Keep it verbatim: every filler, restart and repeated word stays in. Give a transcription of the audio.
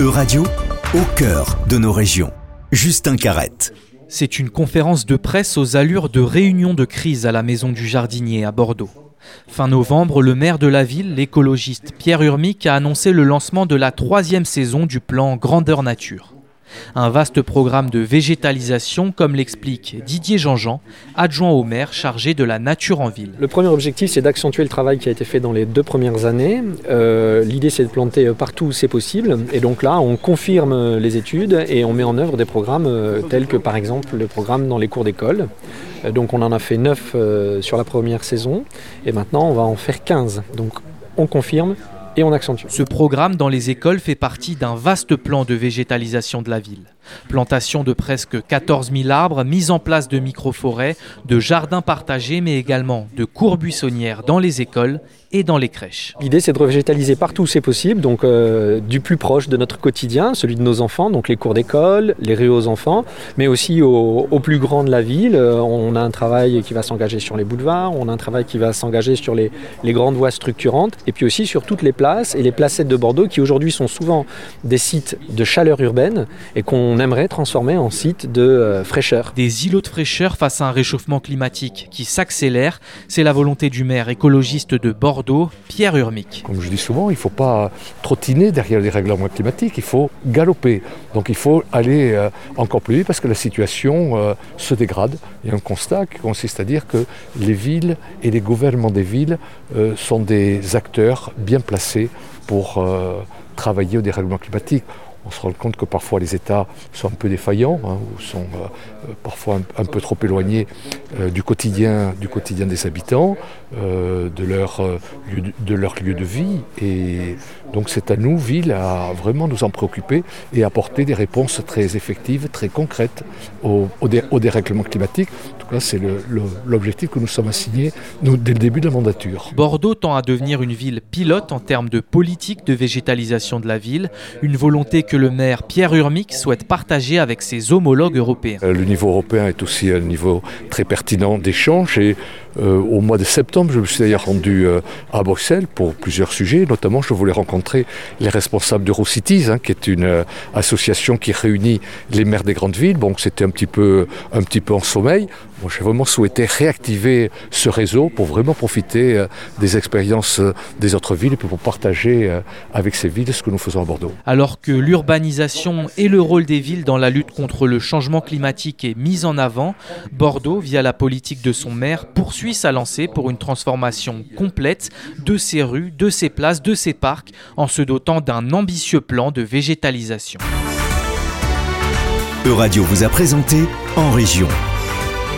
Euradio, au cœur de nos régions. Justin Carrette. C'est une conférence de presse aux allures de réunion de crise à la Maison du Jardinier à Bordeaux. Fin novembre, le maire de la ville, l'écologiste Pierre Hurmic, a annoncé le lancement de la troisième saison du plan Grandeur Nature. Un vaste programme de végétalisation, comme l'explique Didier Jean-Jean, adjoint au maire chargé de la nature en ville. Le premier objectif, c'est d'accentuer le travail qui a été fait dans les deux premières années. Euh, l'idée, c'est de planter partout où c'est possible. Et donc là, on confirme les études et on met en œuvre des programmes euh, tels que, par exemple, le programme dans les cours d'école. Euh, donc on en a fait neuf euh, sur la première saison. Et maintenant, on va en faire quinze. Donc on confirme. Et on accentue. Ce programme dans les écoles fait partie d'un vaste plan de végétalisation de la ville. Plantation de presque quatorze mille arbres, mise en place de micro-forêts, de jardins partagés, mais également de cours buissonnières dans les écoles et dans les crèches. L'idée, c'est de revégétaliser partout où c'est possible, donc euh, du plus proche de notre quotidien, celui de nos enfants, donc les cours d'école, les rues aux enfants, mais aussi au, au plus grand de la ville. Euh, on a un travail qui va s'engager sur les boulevards, on a un travail qui va s'engager sur les, les grandes voies structurantes, et puis aussi sur toutes les places et les placettes de Bordeaux, qui aujourd'hui sont souvent des sites de chaleur urbaine et qu'on aimerait transformer en sites de euh, fraîcheur. Des îlots de fraîcheur face à un réchauffement climatique qui s'accélère, c'est la volonté du maire écologiste de Bordeaux, Pierre Hurmic. Comme je dis souvent, il ne faut pas trottiner derrière les règlements climatiques, il faut galoper. Donc il faut aller euh, encore plus vite parce que la situation euh, se dégrade. Il y a un constat qui consiste à dire que les villes et les gouvernements des villes euh, sont des acteurs bien placés pour euh, travailler au dérèglement climatique. On se rend compte que parfois les États sont un peu défaillants, hein, ou sont euh, parfois un, un peu trop éloignés euh, du quotidien, du quotidien des habitants, euh, de, leur, euh, lieu de, de leur lieu de vie. Et donc c'est à nous, villes, à vraiment nous en préoccuper et apporter des réponses très effectives, très concrètes au, au, dé, au dérèglement climatique. En tout cas, c'est le, le, l'objectif que nous sommes assignés nous, dès le début de la mandature. Bordeaux tend à devenir une ville pilote en termes de politique de végétalisation de la ville, une volonté que le maire Pierre Hurmic souhaite partager avec ses homologues européens. Le niveau européen est aussi un niveau très pertinent d'échange et euh, au mois de septembre, je me suis d'ailleurs rendu euh, à Bruxelles pour plusieurs sujets, notamment je voulais rencontrer les responsables d'Eurocities, hein, qui est une euh, association qui réunit les maires des grandes villes, donc c'était un petit peu, un petit peu en sommeil. Moi, j'ai vraiment souhaité réactiver ce réseau pour vraiment profiter euh, des expériences euh, des autres villes et pour partager euh, avec ces villes ce que nous faisons à Bordeaux. Alors que l'Ur- L'urbanisation et le rôle des villes dans la lutte contre le changement climatique est mis en avant, Bordeaux, via la politique de son maire, poursuit sa lancée pour une transformation complète de ses rues, de ses places, de ses parcs, en se dotant d'un ambitieux plan de végétalisation. Euradio vous a présenté En Région.